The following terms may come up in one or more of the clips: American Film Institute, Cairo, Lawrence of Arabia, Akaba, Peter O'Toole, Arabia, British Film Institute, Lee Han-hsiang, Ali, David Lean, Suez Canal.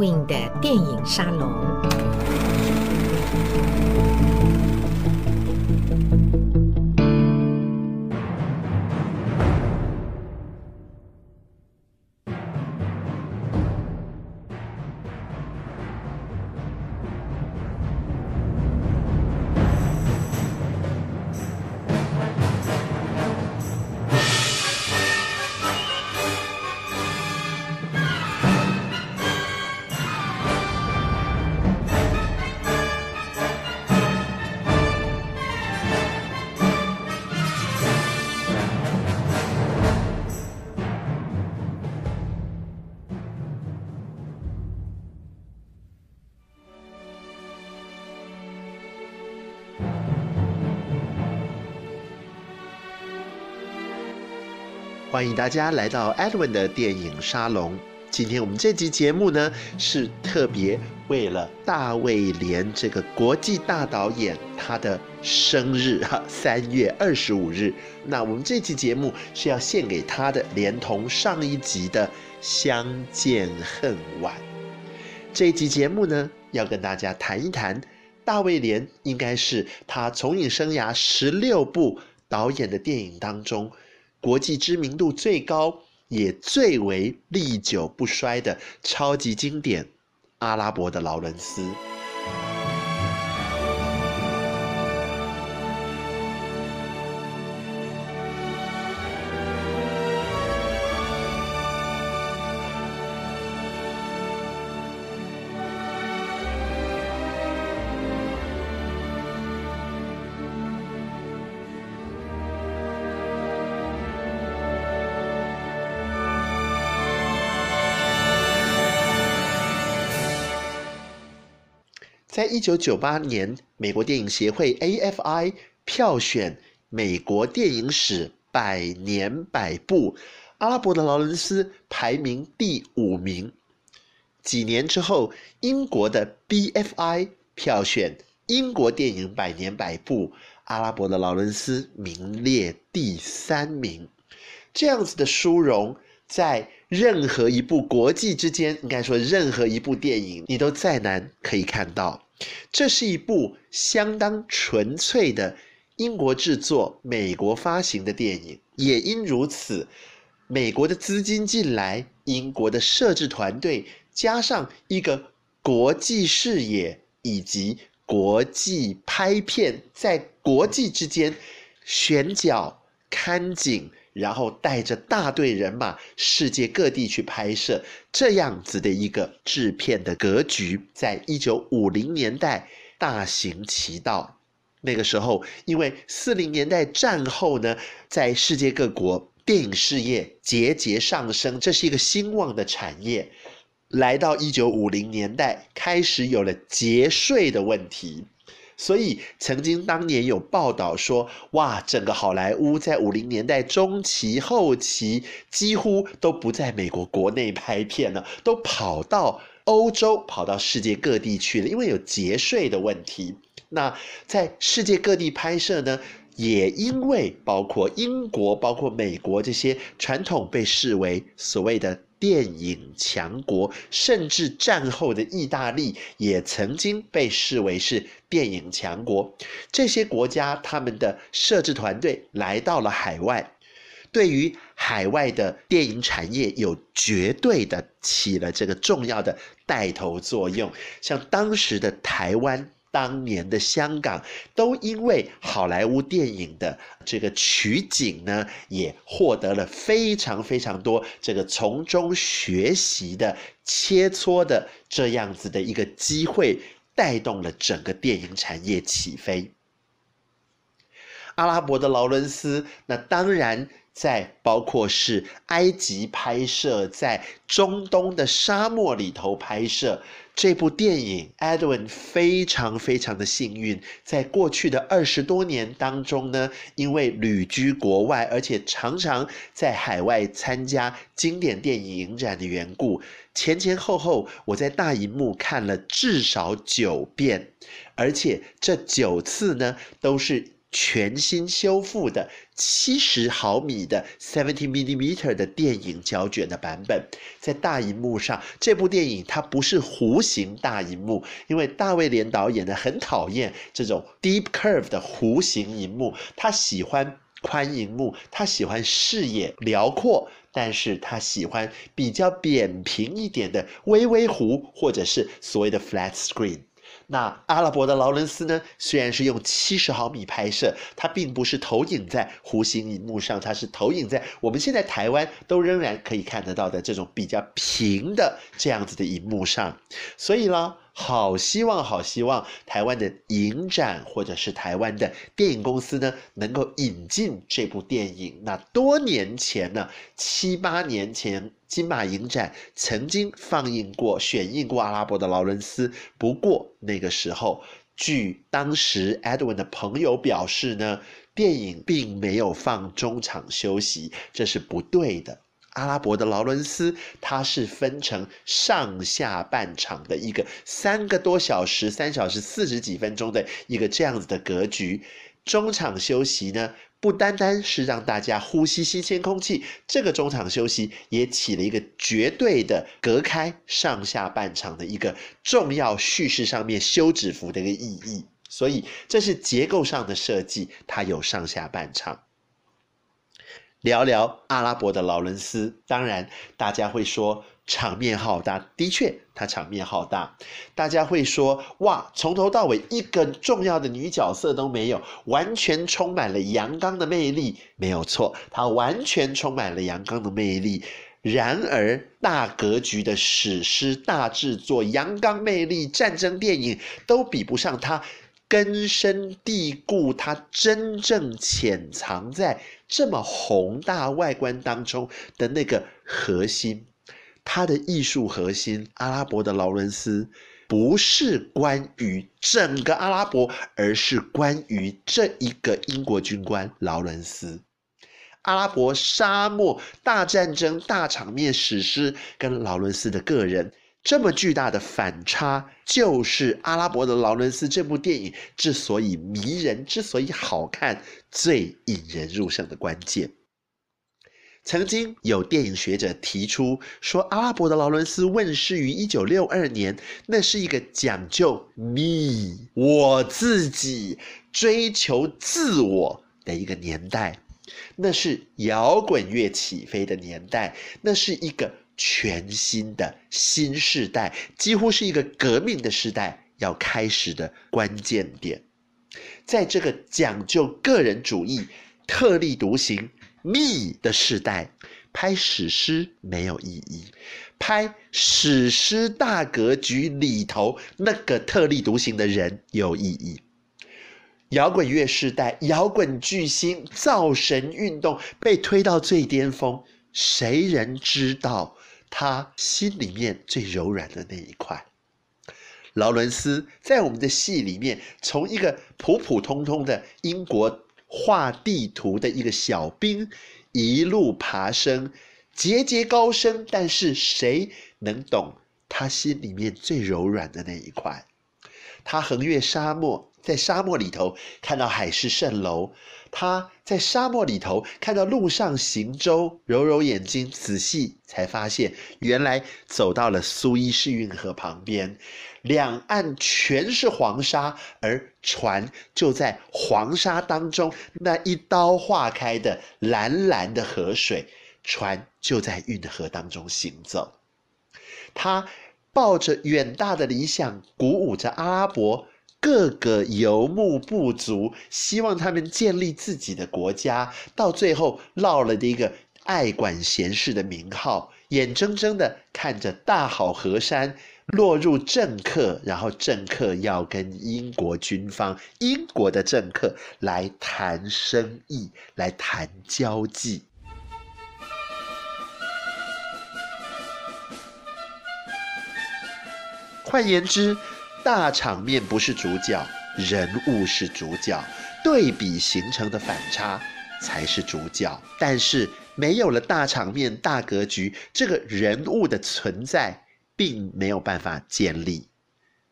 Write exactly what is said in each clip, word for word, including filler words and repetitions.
Halloween 的电影沙龙。欢迎大家来到 Edwin 的电影沙龙。今天我们这集节目呢，是特别为了大卫连这个国际大导演他的生日哈，三月二十五日。那我们这期节目是要献给他的，连同上一集的《相见恨晚》。这一集节目呢，要跟大家谈一谈大卫连，应该是他从影生涯十六部导演的电影当中，国际知名度最高也最为历久不衰的超级经典《阿拉伯的劳伦斯》。在一九九八年，美国电影协会 A F I 票选美国电影史百年百部，《阿拉伯的劳伦斯》排名第五名。几年之后，英国的 B F I 票选英国电影百年百部，《阿拉伯的劳伦斯》名列第三名。这样子的殊荣，在任何一部国际之间，应该说任何一部电影，你都再难可以看到。这是一部相当纯粹的英国制作、美国发行的电影，也因如此，美国的资金进来，英国的摄制团队加上一个国际视野以及国际拍片，在国际之间选角、看景，然后带着大队人马，世界各地去拍摄，这样子的一个制片的格局，在一九五零年代大行其道。那个时候，因为四零年代战后呢，在世界各国电影事业节节上升，这是一个兴旺的产业。来到一九五零年代，开始有了节税的问题。所以曾经当年有报道说，哇，整个好莱坞在五零年代中期后期几乎都不在美国国内拍片了，都跑到欧洲，跑到世界各地去了，因为有节税的问题。那在世界各地拍摄呢，也因为包括英国、包括美国这些传统被视为所谓的电影强国，甚至战后的意大利也曾经被视为是电影强国。这些国家他们的摄制团队来到了海外，对于海外的电影产业有绝对的起了这个重要的带头作用。像当时的台湾，当年的香港，都因为好莱坞电影的这个取景呢，也获得了非常非常多这个从中学习的切磋的这样子的一个机会，带动了整个电影产业起飞。阿拉伯的劳伦斯，那当然在包括是埃及拍摄，在中东的沙漠里头拍摄这部电影， Edwin 非常非常的幸运，在过去的二十多年当中呢，因为旅居国外，而且常常在海外参加经典电影影展的缘故，前前后后我在大荧幕看了至少九遍，而且这九次呢，都是全新修复的七十毫米的 七十 millimeter 的电影胶卷的版本，在大荧幕上，这部电影它不是弧形大荧幕，因为大卫连导演呢很讨厌这种 deep curve 的弧形荧幕，他喜欢宽荧幕，他喜欢视野辽阔，但是他喜欢比较扁平一点的微微弧，或者是所谓的 flat screen。那阿拉伯的劳伦斯呢，虽然是用七十毫米拍摄，它并不是投影在弧形荧幕上，它是投影在我们现在台湾都仍然可以看得到的这种比较平的这样子的荧幕上。所以呢，好希望好希望台湾的影展或者是台湾的电影公司呢，能够引进这部电影。那多年前呢，七八年前金马影展曾经放映过、选映过阿拉伯的劳伦斯，不过那个时候，据当时 Edwin 的朋友表示呢，电影并没有放中场休息，这是不对的。阿拉伯的劳伦斯它是分成上下半场的一个三个多小时、三小时四十几分钟的一个这样子的格局，中场休息呢，不单单是让大家呼吸新鲜空气，这个中场休息也起了一个绝对的隔开上下半场的一个重要叙事上面休止符的一个意义。所以这是结构上的设计，它有上下半场。聊聊阿拉伯的劳伦斯，当然大家会说场面浩大，的确它场面浩大，大家会说哇，从头到尾一个重要的女角色都没有，完全充满了阳刚的魅力。没有错，它完全充满了阳刚的魅力。然而大格局的史诗大制作，阳刚魅力战争电影都比不上它根深蒂固，它真正潜藏在这么宏大外观当中的那个核心，它的艺术核心。阿拉伯的劳伦斯不是关于整个阿拉伯，而是关于这一个英国军官劳伦斯。阿拉伯沙漠大战争、大场面史诗跟劳伦斯的个人，这么巨大的反差，就是阿拉伯的劳伦斯这部电影之所以迷人、之所以好看、最引人入胜的关键。曾经有电影学者提出说，阿拉伯的劳伦斯问世于一九六二年，那是一个讲究 me 我自己、追求自我的一个年代，那是摇滚乐起飞的年代，那是一个全新的新世代，几乎是一个革命的时代要开始的关键点。在这个讲究个人主义、特立独行 me 的时代，拍史诗没有意义，拍史诗大格局里头那个特立独行的人有意义。摇滚乐时代，摇滚巨星、造神运动被推到最巅峰，谁人知道他心里面最柔软的那一块？劳伦斯在我们的戏里面，从一个普普通通的英国画地图的一个小兵，一路爬升，节节高升，但是谁能懂他心里面最柔软的那一块？他横越沙漠，在沙漠里头看到海市蜃楼，他在沙漠里头看到陆上行舟，揉揉眼睛仔细才发现，原来走到了苏伊士运河旁边，两岸全是黄沙，而船就在黄沙当中，那一刀划开的蓝蓝的河水，船就在运河当中行走。他抱着远大的理想，鼓舞着阿拉伯各个游牧部族，希望他们建立自己的国家，到最后落了一个爱管闲事的名号，眼睁睁的看着大好河山落入政客，然后政客要跟英国军方、英国的政客来谈生意，来谈交际。换言之，大场面不是主角，人物是主角，对比形成的反差才是主角。但是没有了大场面、大格局，这个人物的存在并没有办法建立。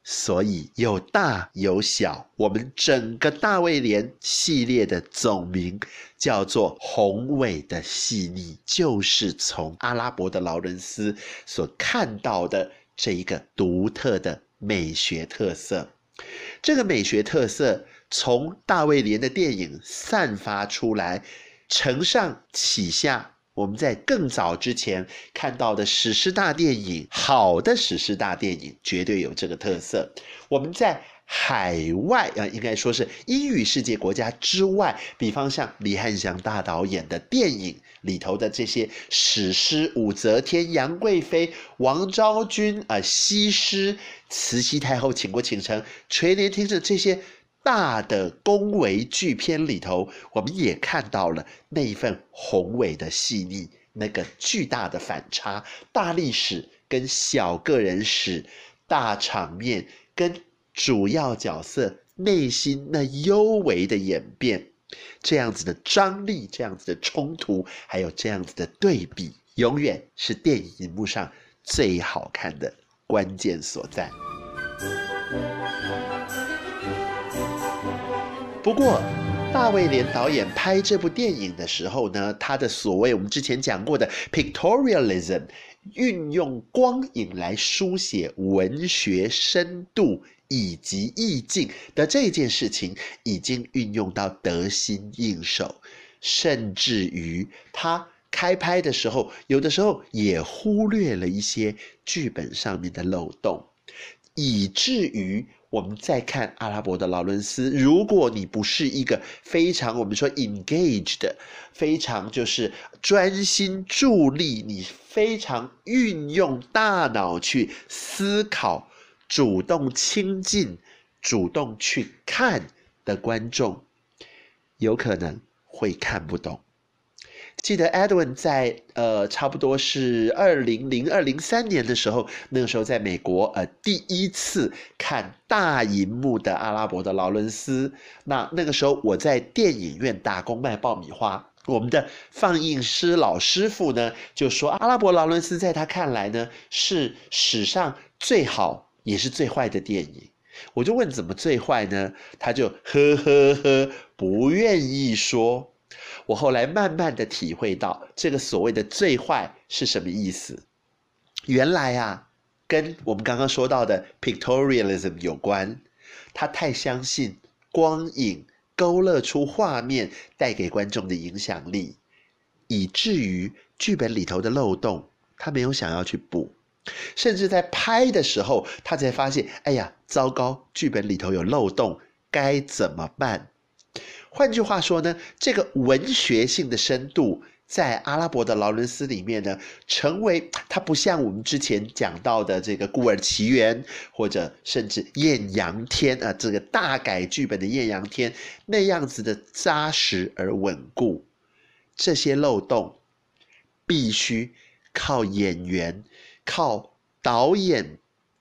所以有大有小，我们整个大卫连系列的总名叫做宏伟的细腻，就是从阿拉伯的劳伦斯所看到的这一个独特的美学特色。这个美学特色从大卫连的电影散发出来，承上启下。我们在更早之前看到的史诗大电影，好的史诗大电影绝对有这个特色。我们在海外、呃、应该说是英语世界国家之外，比方像李翰祥大导演的电影里头的这些史诗，武则天、杨贵妃、王昭君、呃、西施、慈禧太后、倾国倾城、垂帘听政，这些大的宫闱剧篇里头，我们也看到了那一份宏伟的细腻，那个巨大的反差，大历史跟小个人史，大场面跟主要角色内心那幽微的演变，这样子的张力，这样子的冲突，还有这样子的对比，永远是电影荧幕上最好看的关键所在。不过大卫连导演拍这部电影的时候呢，他的所谓我们之前讲过的 pictorialism， 运用光影来书写文学深度以及意境的这件事情，已经运用到得心应手，甚至于他开拍的时候，有的时候也忽略了一些剧本上面的漏洞，以至于我们再看阿拉伯的劳伦斯，如果你不是一个非常我们说 engaged， 非常就是专心助力，你非常运用大脑去思考，主动亲近，主动去看的观众，有可能会看不懂。记得 Edwin 在呃差不多是二零零二零三年的时候，那个时候在美国呃第一次看大银幕的阿拉伯的劳伦斯。那那个时候我在电影院打工卖爆米花，我们的放映师老师傅呢就说，阿拉伯劳伦斯在他看来呢是史上最好也是最坏的电影。我就问怎么最坏呢？他就呵呵呵不愿意说。我后来慢慢的体会到，这个所谓的最坏是什么意思。原来啊，跟我们刚刚说到的 pictorialism 有关，他太相信光影勾勒出画面带给观众的影响力，以至于剧本里头的漏洞，他没有想要去补。甚至在拍的时候，他才发现，哎呀，糟糕，剧本里头有漏洞，该怎么办？换句话说呢，这个文学性的深度在阿拉伯的劳伦斯里面呢，成为它不像我们之前讲到的这个《孤儿奇缘》或者甚至《艳阳天》啊，这个大改剧本的《艳阳天》那样子的扎实而稳固。这些漏洞必须靠演员、靠导演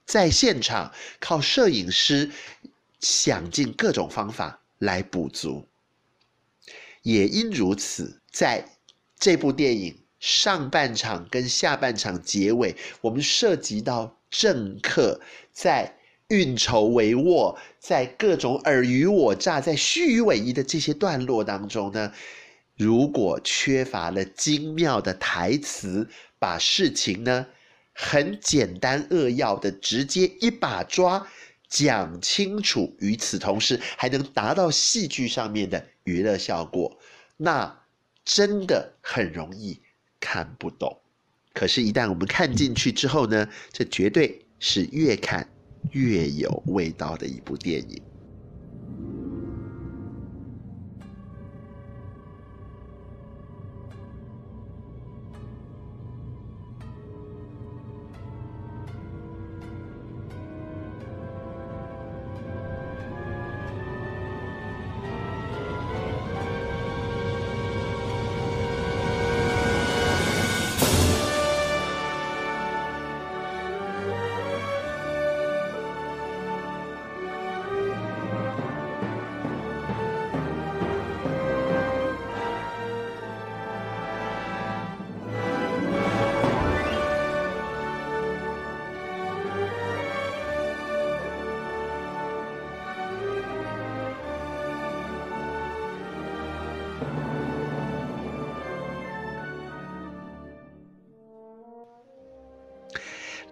在现场、靠摄影师想尽各种方法来补足。也因如此，在这部电影上半场跟下半场结尾，我们涉及到政客在运筹帷幄，在各种尔虞我诈，在虚与委蛇的这些段落当中呢，如果缺乏了精妙的台词，把事情呢很简单扼要的直接一把抓讲清楚，与此同时还能达到戏剧上面的娱乐效果，那真的很容易看不懂。可是一旦我们看进去之后呢，这绝对是越看越有味道的一部电影。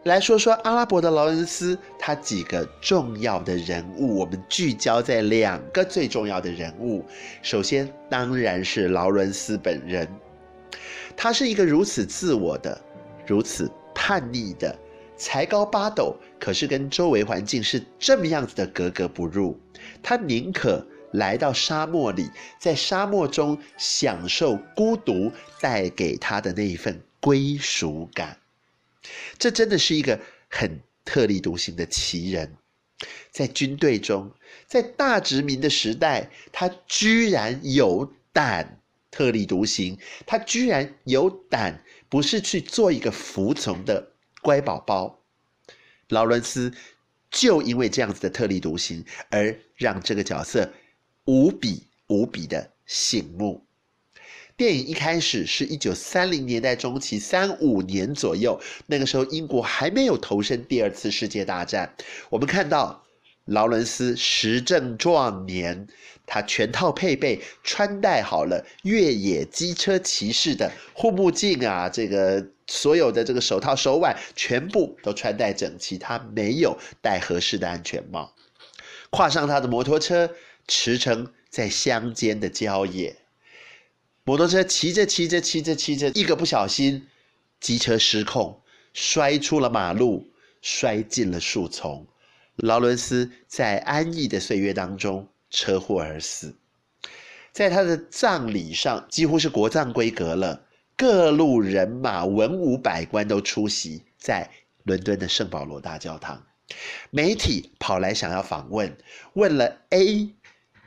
来说说阿拉伯的劳伦斯，他几个重要的人物，我们聚焦在两个最重要的人物。首先当然是劳伦斯本人，他是一个如此自我的、如此叛逆的、才高八斗，可是跟周围环境是这么样子的格格不入。他宁可来到沙漠里，在沙漠中享受孤独带给他的那一份归属感。这真的是一个很特立独行的奇人。在军队中，在大殖民的时代，他居然有胆特立独行，他居然有胆不是去做一个服从的乖宝宝。劳伦斯就因为这样子的特立独行，而让这个角色无比无比的醒目。电影一开始是一九三零年代中期，三五年左右，那个时候英国还没有投身第二次世界大战。我们看到劳伦斯时正壮年，他全套配备，穿戴好了越野机车骑士的护目镜啊，这个所有的这个手套手腕全部都穿戴整齐，他没有戴合适的安全帽，跨上他的摩托车驰骋在乡间的郊野。摩托车骑着骑着骑着骑着，一个不小心机车失控，摔出了马路，摔进了树丛。劳伦斯在安逸的岁月当中车祸而死。在他的葬礼上几乎是国葬规格了，各路人马文武百官都出席在伦敦的圣保罗大教堂。媒体跑来想要访问，问了 A，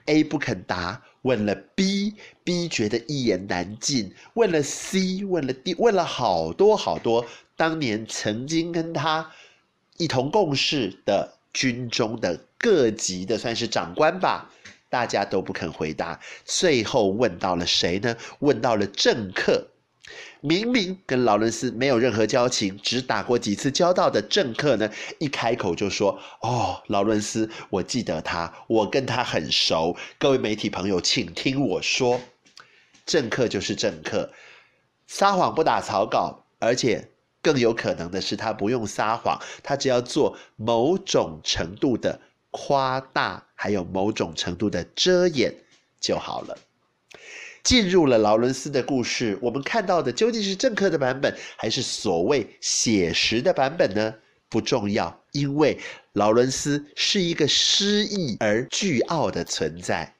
A 不肯答，问了 B， B 觉得一言难尽，问了 C， 问了 D， 问了好多好多当年曾经跟他一同共事的军中的各级的算是长官吧，大家都不肯回答。最后问到了谁呢？问到了政客，明明跟劳伦斯没有任何交情，只打过几次交道的政客呢，一开口就说，哦，劳伦斯，我记得他，我跟他很熟，各位媒体朋友请听我说。政客就是政客，撒谎不打草稿，而且更有可能的是他不用撒谎，他只要做某种程度的夸大，还有某种程度的遮掩就好了。进入了劳伦斯的故事，我们看到的究竟是政客的版本，还是所谓写实的版本呢？不重要，因为劳伦斯是一个失意而倨傲的存在。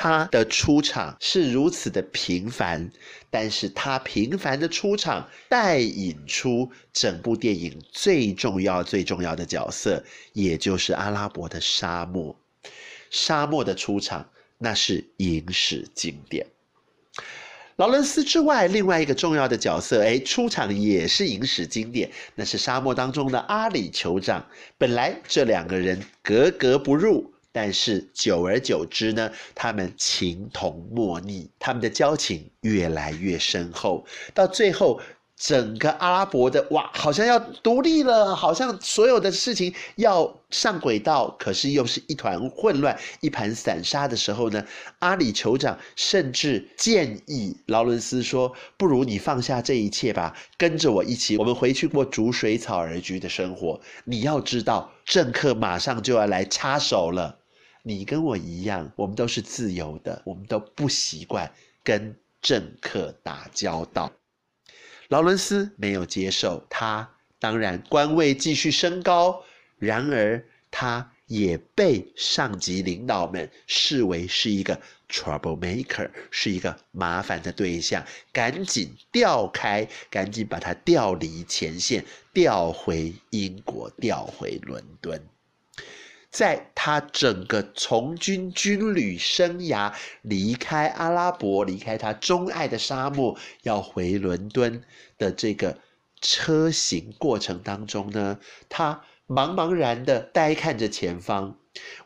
他的出场是如此的平凡，但是他平凡的出场带引出整部电影最重要最重要的角色，也就是阿拉伯的沙漠。沙漠的出场那是影史经典。劳伦斯之外，另外一个重要的角色，哎，出场也是影史经典，那是沙漠当中的阿里酋长。本来这两个人格格不入，但是久而久之呢，他们情同莫逆，他们的交情越来越深厚，到最后整个阿拉伯的哇，好像要独立了，好像所有的事情要上轨道，可是又是一团混乱，一盘散沙的时候呢，阿里酋长甚至建议劳伦斯说，不如你放下这一切吧，跟着我一起，我们回去过逐水草而居的生活。你要知道，政客马上就要来插手了，你跟我一样，我们都是自由的，我们都不习惯跟政客打交道。劳伦斯没有接受，他当然官位继续升高，然而他也被上级领导们视为是一个 trouble maker， 是一个麻烦的对象，赶紧调开，赶紧把他调离前线，调回英国，调回伦敦。在他整个从军军旅生涯，离开阿拉伯，离开他钟爱的沙漠，要回伦敦的这个车行过程当中呢，他茫茫然的呆看着前方，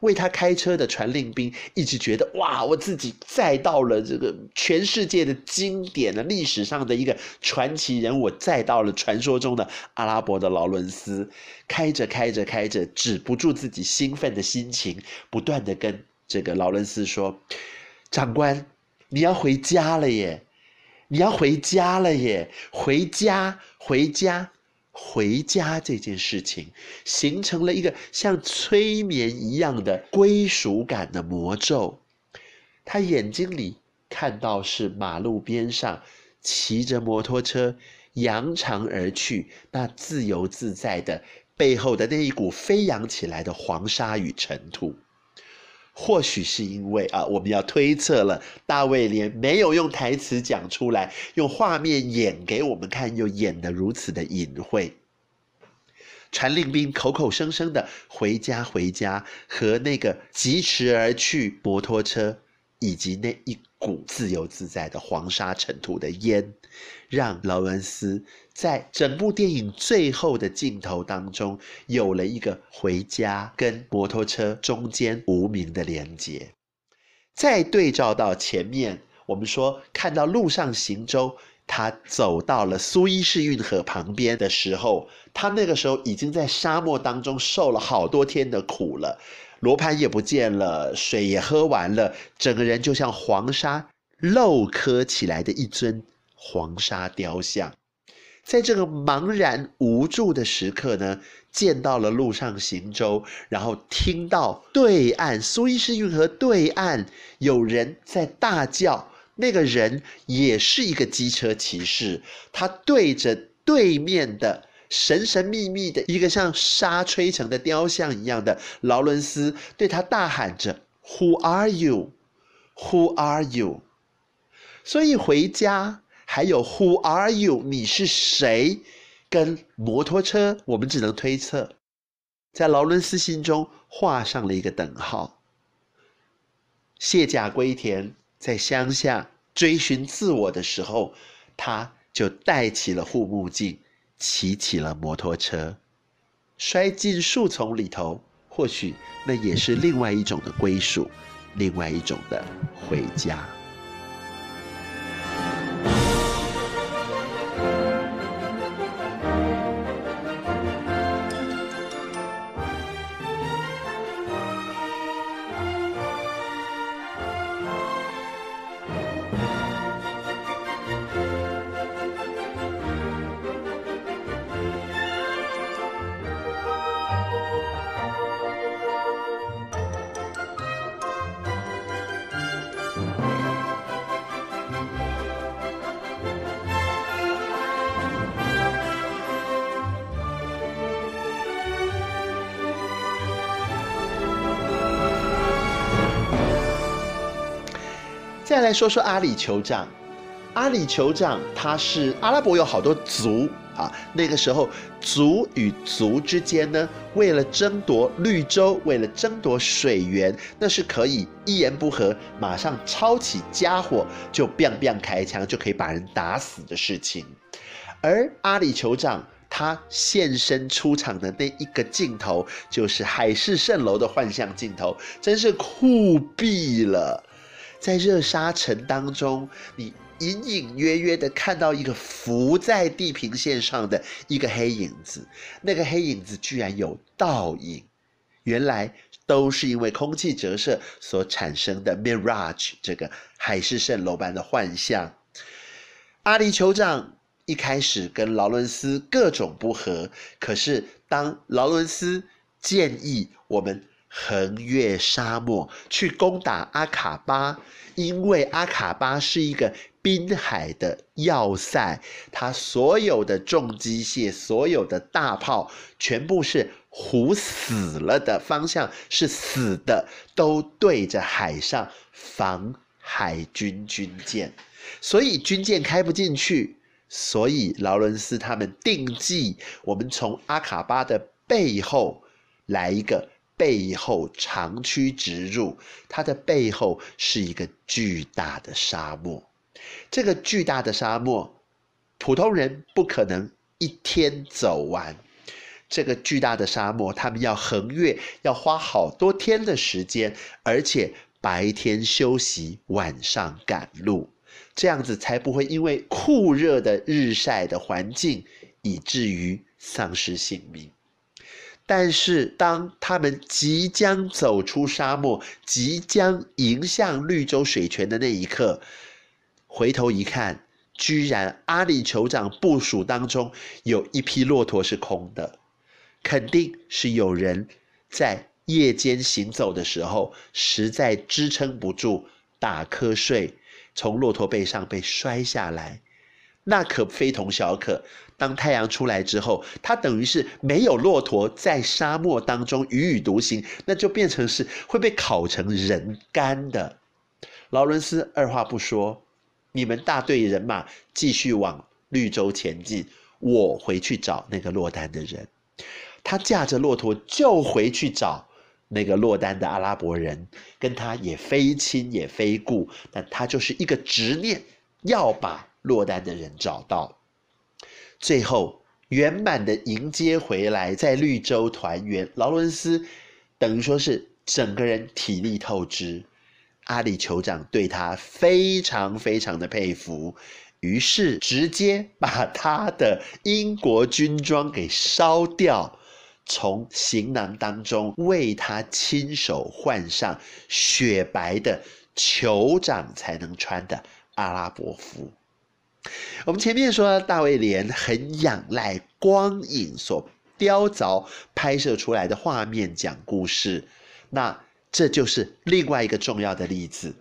为他开车的传令兵一直觉得，哇，我自己载到了这个全世界的经典的历史上的一个传奇人物，我载到了传说中的阿拉伯的劳伦斯。开着开着开着，止不住自己兴奋的心情，不断的跟这个劳伦斯说，长官，你要回家了耶，你要回家了耶，回家回家。回家这件事情形成了一个像催眠一样的归属感的魔咒。他眼睛里看到是马路边上骑着摩托车扬长而去，那自由自在的背后的那一股飞扬起来的黄沙与尘土。或许是因为啊，我们要推测了，大卫连没有用台词讲出来，用画面演给我们看，又演得如此的隐晦。传令兵口口声声的回家回家，和那个疾驰而去摩托车，以及那一股自由自在的黄沙尘土的烟，让劳伦斯在整部电影最后的镜头当中有了一个回家跟摩托车中间无名的连接。再对照到前面，我们说看到路上行舟，他走到了苏伊士运河旁边的时候，他那个时候已经在沙漠当中受了好多天的苦了，罗盘也不见了，水也喝完了，整个人就像黄沙镂刻起来的一尊黄沙雕像。在这个茫然无助的时刻呢，见到了路上行舟，然后听到对岸苏伊士运河对岸有人在大叫，那个人也是一个机车骑士，他对着对面的神神秘秘的一个像沙吹成的雕像一样的劳伦斯，对他大喊着 Who are you? Who are you? 所以回家还有 Who are you? 你是谁？跟摩托车，我们只能推测，在劳伦斯心中画上了一个等号。卸甲归田，在乡下追寻自我的时候，他就戴起了护目镜，骑起了摩托车，摔进树丛里头，或许那也是另外一种的归属，另外一种的回家。再来说说阿里酋长，阿里酋长他是阿拉伯有好多族啊，那个时候族与族之间呢，为了争夺绿洲，为了争夺水源，那是可以一言不合马上抄起家伙就 biang biang 开枪就可以把人打死的事情。而阿里酋长他现身出场的那一个镜头，就是海市蜃楼的幻象镜头，真是酷毙了。在热沙尘当中，你隐隐约约的看到一个浮在地平线上的一个黑影子，那个黑影子居然有倒影，原来都是因为空气折射所产生的 mirage 这个海市蜃楼般的幻象。阿里酋长一开始跟劳伦斯各种不合，可是当劳伦斯建议我们横越沙漠去攻打阿卡巴，因为阿卡巴是一个滨海的要塞，它所有的重机械，所有的大炮全部是糊死了的，方向是死的，都对着海上防海军军舰，所以军舰开不进去，所以劳伦斯他们定计，我们从阿卡巴的背后来一个背后长驱直入，它的背后是一个巨大的沙漠。这个巨大的沙漠，普通人不可能一天走完。这个巨大的沙漠，他们要横越，要花好多天的时间，而且白天休息，晚上赶路，这样子才不会因为酷热的日晒的环境，以至于丧失性命。但是当他们即将走出沙漠，即将迎向绿洲水泉的那一刻，回头一看，居然阿里酋长部署当中有一批骆驼是空的，肯定是有人在夜间行走的时候实在支撑不住打瞌睡，从骆驼背上被摔下来，那可非同小可。当太阳出来之后，它等于是没有骆驼在沙漠当中踽踽独行，那就变成是会被烤成人干的。劳伦斯二话不说，你们大队人马继续往绿洲前进，我回去找那个落单的人。他驾着骆驼就回去找那个落单的阿拉伯人，跟他也非亲也非故，但他就是一个执念，要把落单的人找到。最后圆满的迎接回来，在绿洲团圆。劳伦斯等于说是整个人体力透支，阿里酋长对他非常非常的佩服，于是直接把他的英国军装给烧掉，从行囊当中为他亲手换上雪白的酋长才能穿的阿拉伯服。我们前面说大卫连很仰赖光影所雕凿拍摄出来的画面讲故事，那这就是另外一个重要的例子。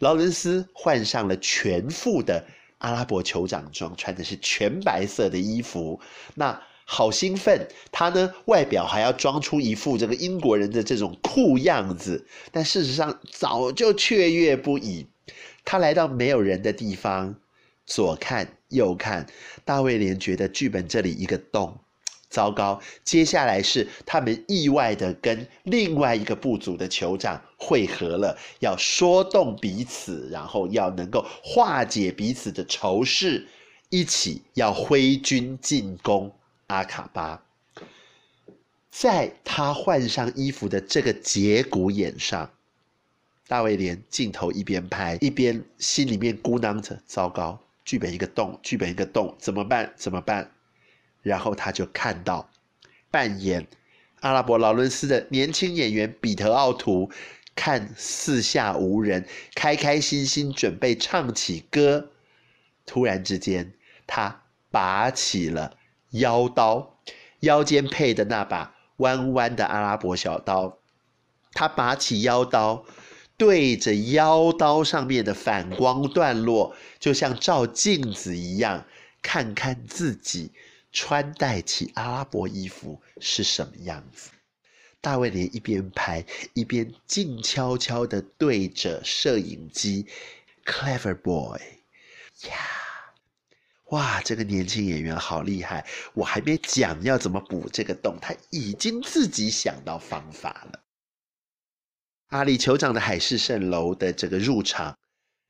劳伦斯换上了全副的阿拉伯酋长装，穿的是全白色的衣服，那好兴奋，他呢外表还要装出一副这个英国人的这种酷样子，但事实上早就雀跃不已。他来到没有人的地方，左看右看，大卫连觉得剧本这里一个洞，糟糕，接下来是他们意外的跟另外一个部族的酋长会合了，要说动彼此，然后要能够化解彼此的仇视，一起要挥军进攻阿卡巴。在他换上衣服的这个节骨眼上，大卫连镜头一边拍一边心里面咕囔着，糟糕，剧本一个洞，剧本一个洞，怎么办怎么办。然后他就看到扮演阿拉伯劳伦斯的年轻演员彼得奥图看四下无人，开开心心准备唱起歌，突然之间他拔起了腰刀，腰间配的那把弯弯的阿拉伯小刀，他拔起腰刀，对着腰刀上面的反光段落，就像照镜子一样，看看自己穿戴起阿拉伯衣服是什么样子。大卫连一边拍一边静悄悄地对着摄影机 Clever boy 呀、yeah ，哇，这个年轻演员好厉害，我还没讲要怎么补这个洞，他已经自己想到方法了。阿里酋长的海市蜃楼的这个入场，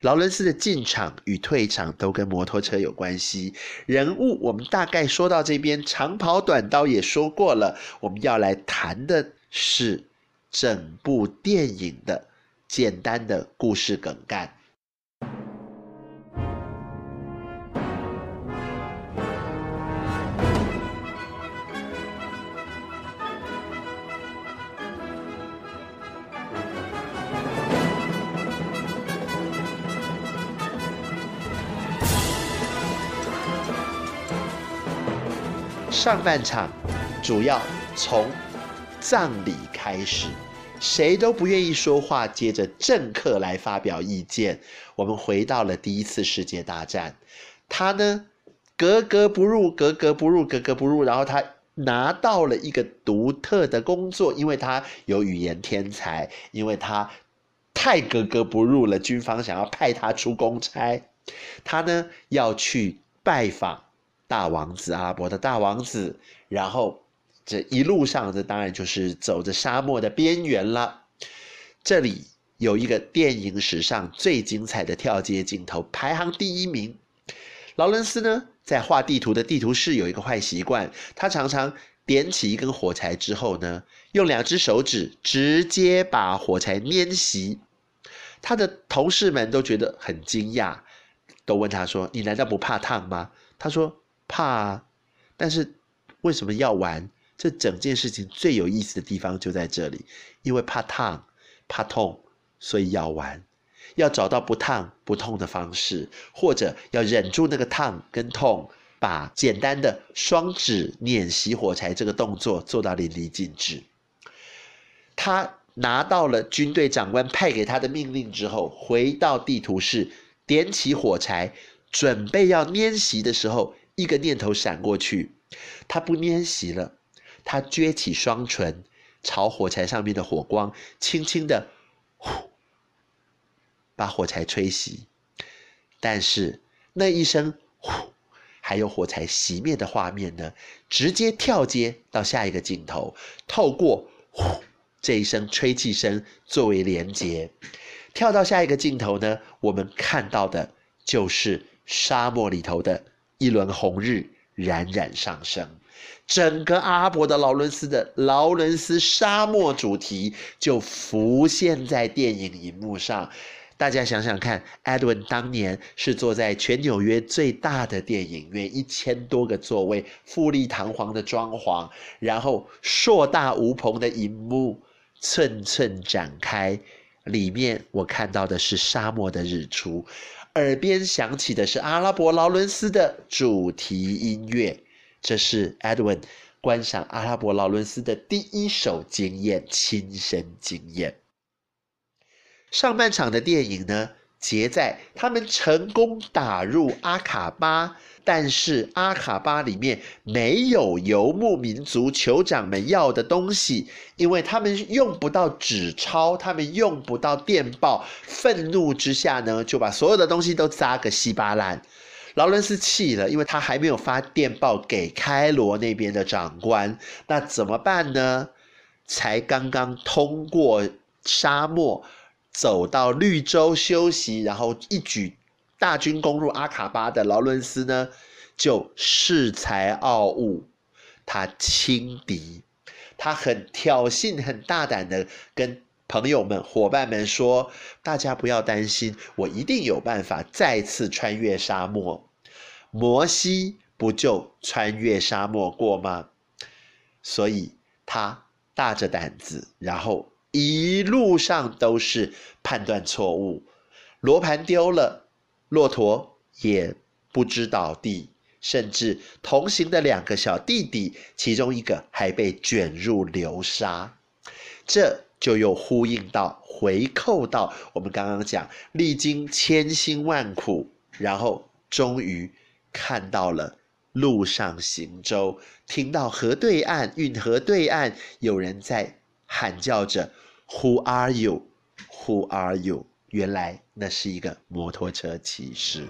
劳伦斯的进场与退场都跟摩托车有关系。人物我们大概说到这边，长跑短刀也说过了，我们要来谈的是整部电影的简单的故事梗概。上半场主要从葬礼开始，谁都不愿意说话，接着政客来发表意见。我们回到了第一次世界大战，他呢格格不入格格不入格格不入，然后他拿到了一个独特的工作，因为他有语言天才，因为他太格格不入了，军方想要派他出公差，他呢要去拜访大王子，阿拉伯的大王子，然后这一路上这当然就是走着沙漠的边缘了。这里有一个电影史上最精彩的跳接镜头，排行第一名。劳伦斯呢在画地图的地图室有一个坏习惯，他常常点起一根火柴之后呢，用两只手指直接把火柴拈熄。他的同事们都觉得很惊讶，都问他说，你难道不怕烫吗？他说怕啊，但是为什么要玩？这整件事情最有意思的地方就在这里，因为怕烫怕痛，所以要玩。要找到不烫不痛的方式，或者要忍住那个烫跟痛，把简单的双指捻熄火柴这个动作做到淋漓尽致。他拿到了军队长官派给他的命令之后，回到地图室，点起火柴，准备要捻熄的时候，一个念头闪过去，他不捻熄了。他撅起双唇，朝火柴上面的火光轻轻的呼，把火柴吹熄。但是那一声呼，还有火柴熄灭的画面呢，直接跳接到下一个镜头，透过呼这一声吹气声作为连结，跳到下一个镜头呢，我们看到的就是沙漠里头的一轮红日冉冉上升。整个阿拉伯的劳伦斯的劳伦斯沙漠主题就浮现在电影荧幕上。大家想想看， Edwin 当年是坐在全纽约最大的电影院，一千多个座位，富丽堂皇的装潢，然后硕大无朋的荧幕寸寸展开，里面我看到的是沙漠的日出，耳边响起的是阿拉伯劳伦斯的主题音乐。这是 Edwin 观赏阿拉伯劳伦斯的第一手经验，亲身经验。上半场的电影呢，结在他们成功打入阿卡巴，但是阿卡巴里面没有游牧民族酋长们要的东西，因为他们用不到纸钞，他们用不到电报，愤怒之下呢，就把所有的东西都砸个稀巴烂。劳伦斯气了，因为他还没有发电报给开罗那边的长官。那怎么办呢？才刚刚通过沙漠走到绿洲休息，然后一举大军攻入阿卡巴的劳伦斯呢，就恃才傲物，他轻敌，他很挑衅很大胆的跟朋友们伙伴们说，大家不要担心，我一定有办法再次穿越沙漠。摩西不就穿越沙漠过吗？所以他大着胆子，然后一路上都是判断错误，罗盘丢了，骆驼也不知倒地，甚至同行的两个小弟弟，其中一个还被卷入流沙。这就又呼应到回扣到我们刚刚讲，历经千辛万苦，然后终于看到了路上行舟，听到河对岸运河对岸有人在喊叫着 Who are you? Who are you? 原来那是一个摩托车骑士。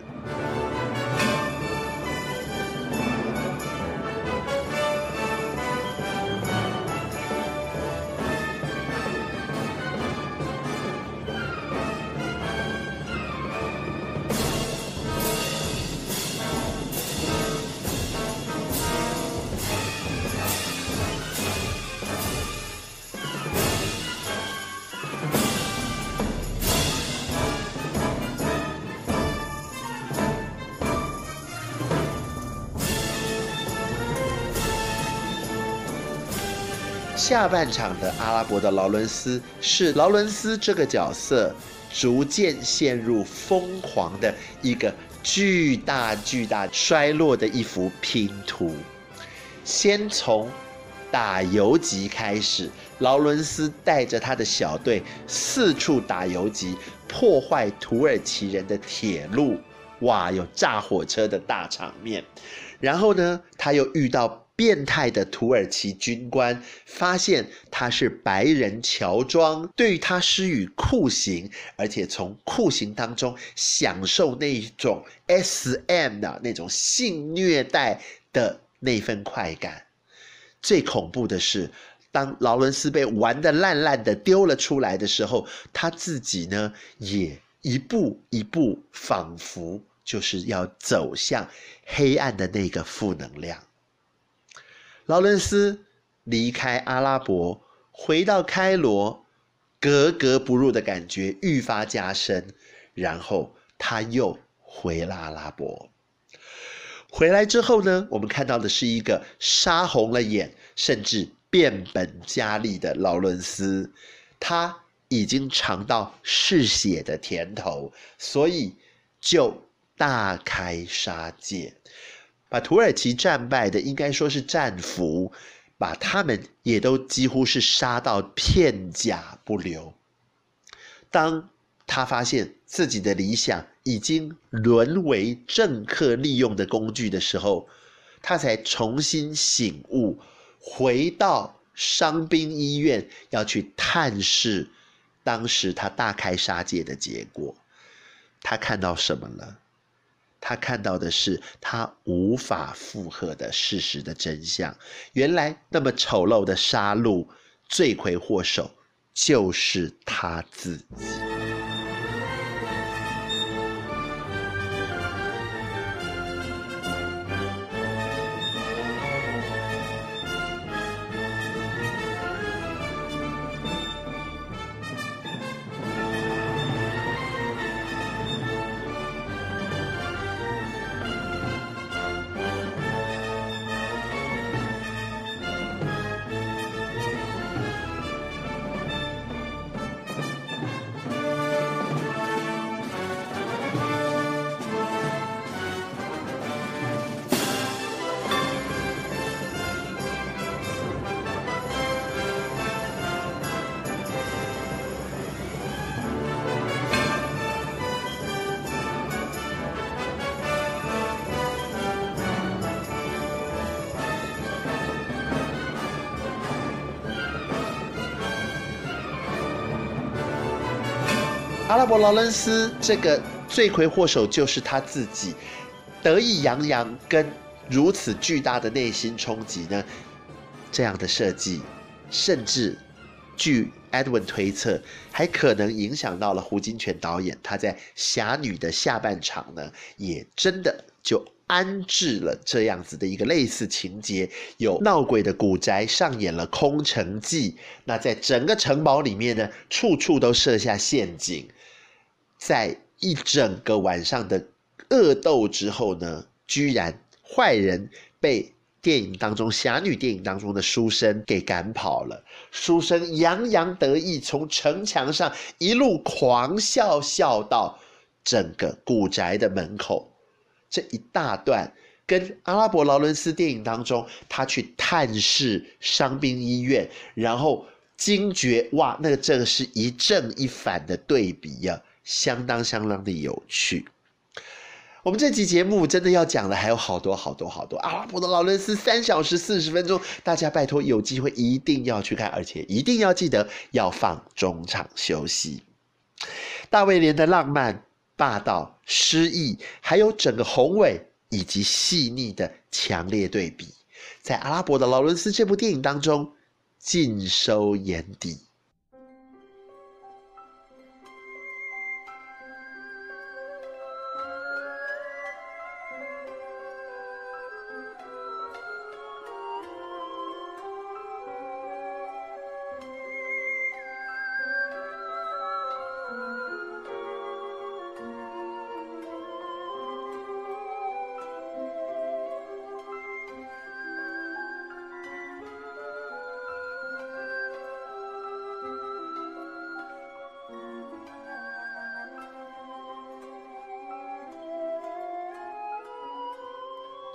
下半场的阿拉伯的劳伦斯是劳伦斯这个角色逐渐陷入疯狂的一个巨大巨大衰落的一幅拼图。先从打游击开始，劳伦斯带着他的小队四处打游击，破坏土耳其人的铁路，哇，有炸火车的大场面。然后呢，他又遇到变态的土耳其军官，发现他是白人乔装，对他施予酷刑，而且从酷刑当中享受那种 S M 的、啊、那种性虐待的那份快感。最恐怖的是，当劳伦斯被玩得烂烂的丢了出来的时候，他自己呢也一步一步仿佛就是要走向黑暗的那个负能量。劳伦斯离开阿拉伯，回到开罗，格格不入的感觉愈发加深，然后他又回了阿拉伯。回来之后呢，我们看到的是一个杀红了眼，甚至变本加厉的劳伦斯。他已经尝到嗜血的甜头，所以就大开杀戒，把土耳其战败的，应该说是战俘，把他们也都几乎是杀到片甲不留。当他发现自己的理想已经沦为政客利用的工具的时候，他才重新醒悟，回到伤兵医院要去探视当时他大开杀戒的结果。他看到什么了？他看到的是他无法负荷的事实的真相。原来那么丑陋的杀戮，罪魁祸首就是他自己。阿拉伯劳伦斯这个罪魁祸首就是他自己，得意洋洋跟如此巨大的内心冲击呢，这样的设计甚至据 Edwin 推测还可能影响到了胡金铨导演，他在《侠女》的下半场呢也真的就安置了这样子的一个类似情节，有闹鬼的古宅上演了空城计，那在整个城堡里面呢，处处都设下陷阱。在一整个晚上的恶斗之后呢，居然坏人被电影当中侠女电影当中的书生给赶跑了。书生洋洋得意从城墙上一路狂笑，笑到整个古宅的门口。这一大段跟阿拉伯劳伦斯电影当中他去探视伤兵医院，然后惊觉哇，那个这个是一正一反的对比啊，相当相当的有趣。我们这期节目真的要讲的还有好多好多好多，阿拉伯的劳伦斯三小时四十分钟，大家拜托有机会一定要去看，而且一定要记得要放中场休息。大卫连的浪漫、霸道、诗意，还有整个宏伟以及细腻的强烈对比，在《阿拉伯的劳伦斯》这部电影当中尽收眼底。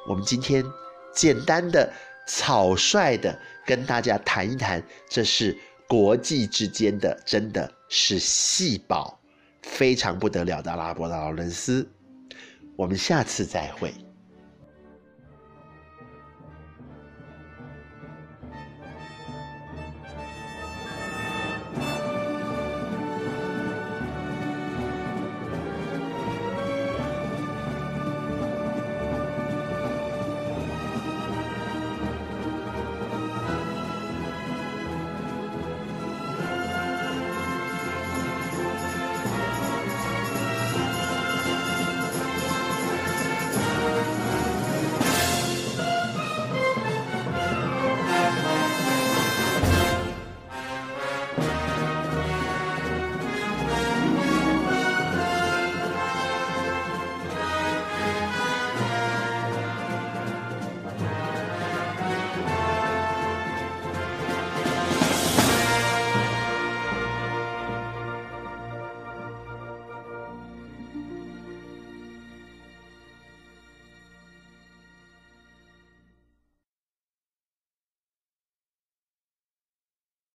我们今天简单的草率的跟大家谈一谈，这是国际之间的真的是戏宝，非常不得了的阿拉伯的劳伦斯。我们下次再会。